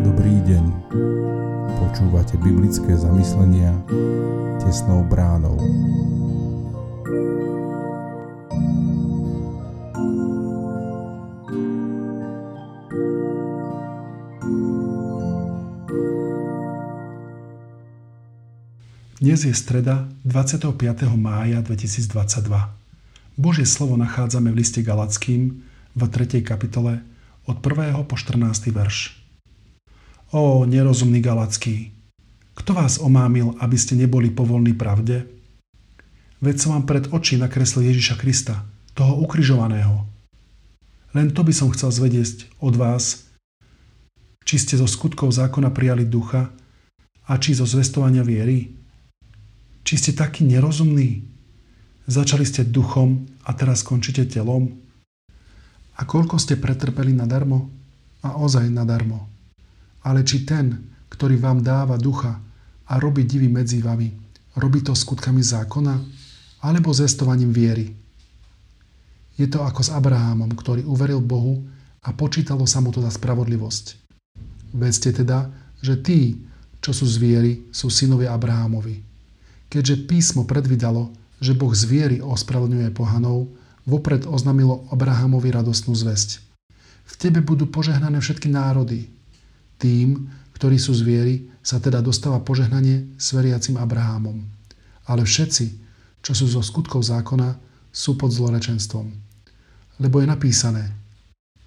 Dobrý deň. Počúvate biblické zamyslenia Tesnou bránou. Dnes je streda 25. mája 2022. Božie slovo nachádzame v liste Galackým v 3. kapitole od 1. po 14. verš. Ó, nerozumný Galacký, kto vás omámil, aby ste neboli povolní pravde? Veď som vám pred oči nakreslil Ježíša Krista, toho ukrižovaného. Len to by som chcel zvedieť od vás, či ste zo skutkov zákona prijali ducha a či zo zvestovania viery. Či ste takí nerozumní? Začali ste duchom a teraz končíte telom? A koľko ste pretrpeli nadarmo? A ozaj nadarmo. Ale či ten, ktorý vám dáva ducha a robí divy medzi vami, robí to skutkami zákona alebo zvestovaním viery? Je to ako s Abrahamom, ktorý uveril Bohu a počítalo sa mu to za spravodlivosť. Vedzte teda, že tí, čo sú z viery, sú synovia Abrahamovi. Keďže písmo predvídalo, že Boh z viery ospravedlňuje pohanov, vopred oznamilo Abrahamovi radostnú zvesť. V tebe budú požehnané všetky národy. Tým, ktorí sú z viery, sa teda dostáva požehnanie s veriacim Abrahamom. Ale všetci, čo sú zo skutkov zákona, sú pod zlorečenstvom. Lebo je napísané: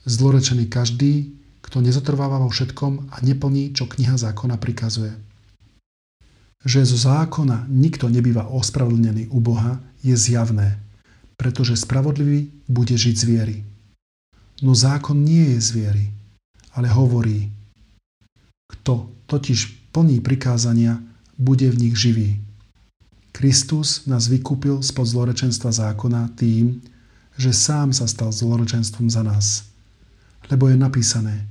zlorečený každý, kto nezotrváva vo všetkom a neplní, čo kniha zákona prikazuje. Že zo zákona nikto nebýva ospravedlnený u Boha, je zjavné, pretože spravodlivý bude žiť z viery. No zákon nie je z viery, ale hovorí: kto totiž plní prikázania, bude v nich živý. Kristus nás vykúpil spod zlorečenstva zákona tým, že sám sa stal zlorečenstvom za nás. Lebo je napísané: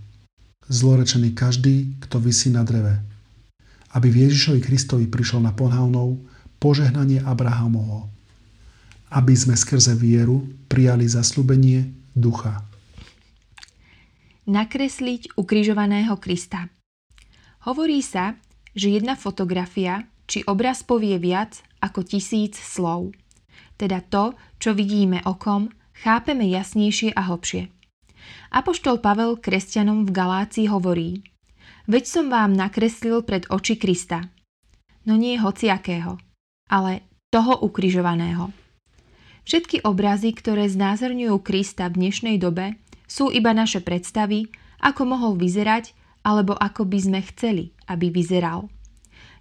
zlorečený každý, kto visí na dreve, aby v Ježišovi Kristovi prišlo na pohanov požehnanie Abrahamovo, aby sme skrze vieru prijali zasľúbenie ducha. Nakresliť ukrižovaného Krista. Hovorí sa, že jedna fotografia či obraz povie viac ako 1000 slov. Teda to, čo vidíme okom, chápeme jasnejšie a hlbšie. Apoštol Pavel kresťanom v Galácii hovorí: veď som vám nakreslil pred oči Krista. No nie hociakého, ale toho ukrižovaného. Všetky obrazy, ktoré znázorňujú Krista v dnešnej dobe, sú iba naše predstavy, ako mohol vyzerať, alebo ako by sme chceli, aby vyzeral.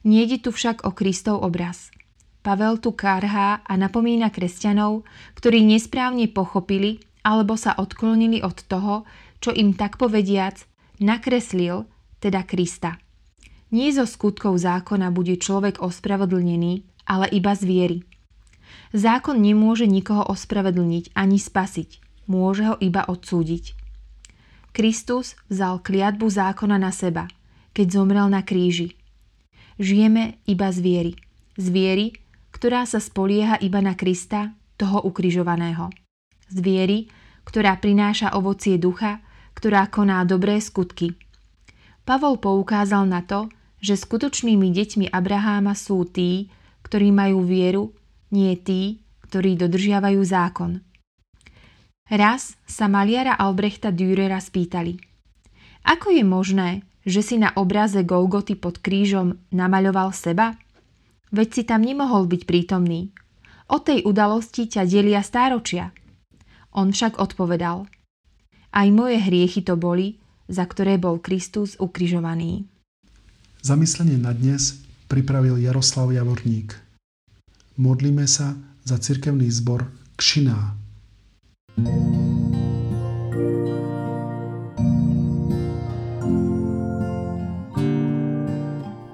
Nejde tu však o Kristov obraz. Pavel tu karhá a napomína kresťanov, ktorí nesprávne pochopili alebo sa odklonili od toho, čo im tak povediac nakreslil, teda Krista. Nie zo skutkov zákona bude človek ospravedlnený, ale iba z viery. Zákon nemôže nikoho ospravedlniť ani spasiť, môže ho iba odsúdiť. Kristus vzal kliatbu zákona na seba, keď zomrel na kríži. Žijeme iba z viery, ktorá sa spolieha iba na Krista, toho ukrižovaného. Z viery, ktorá prináša ovocie ducha, ktorá koná dobré skutky. Pavol poukázal na to, že skutočnými deťmi Abraháma sú tí, ktorí majú vieru, nie tí, ktorí dodržiavajú zákon. Raz sa maliara Albrechta Dürera spýtali: ako je možné, že si na obraze Golgoty pod krížom namaľoval seba? Veď si tam nemohol byť prítomný. O tej udalosti ťa delia stáročia. On však odpovedal: aj moje hriechy to boli, za ktoré bol Kristus ukrižovaný. Zamyslenie na dnes pripravil Jaroslav Javorník. Modlíme sa za cirkevný zbor Kšiná.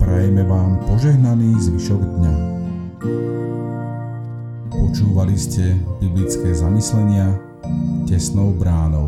Prajeme vám požehnaný zvyšok dňa. Počúvali ste biblické zamyslenia Tesnou bránou.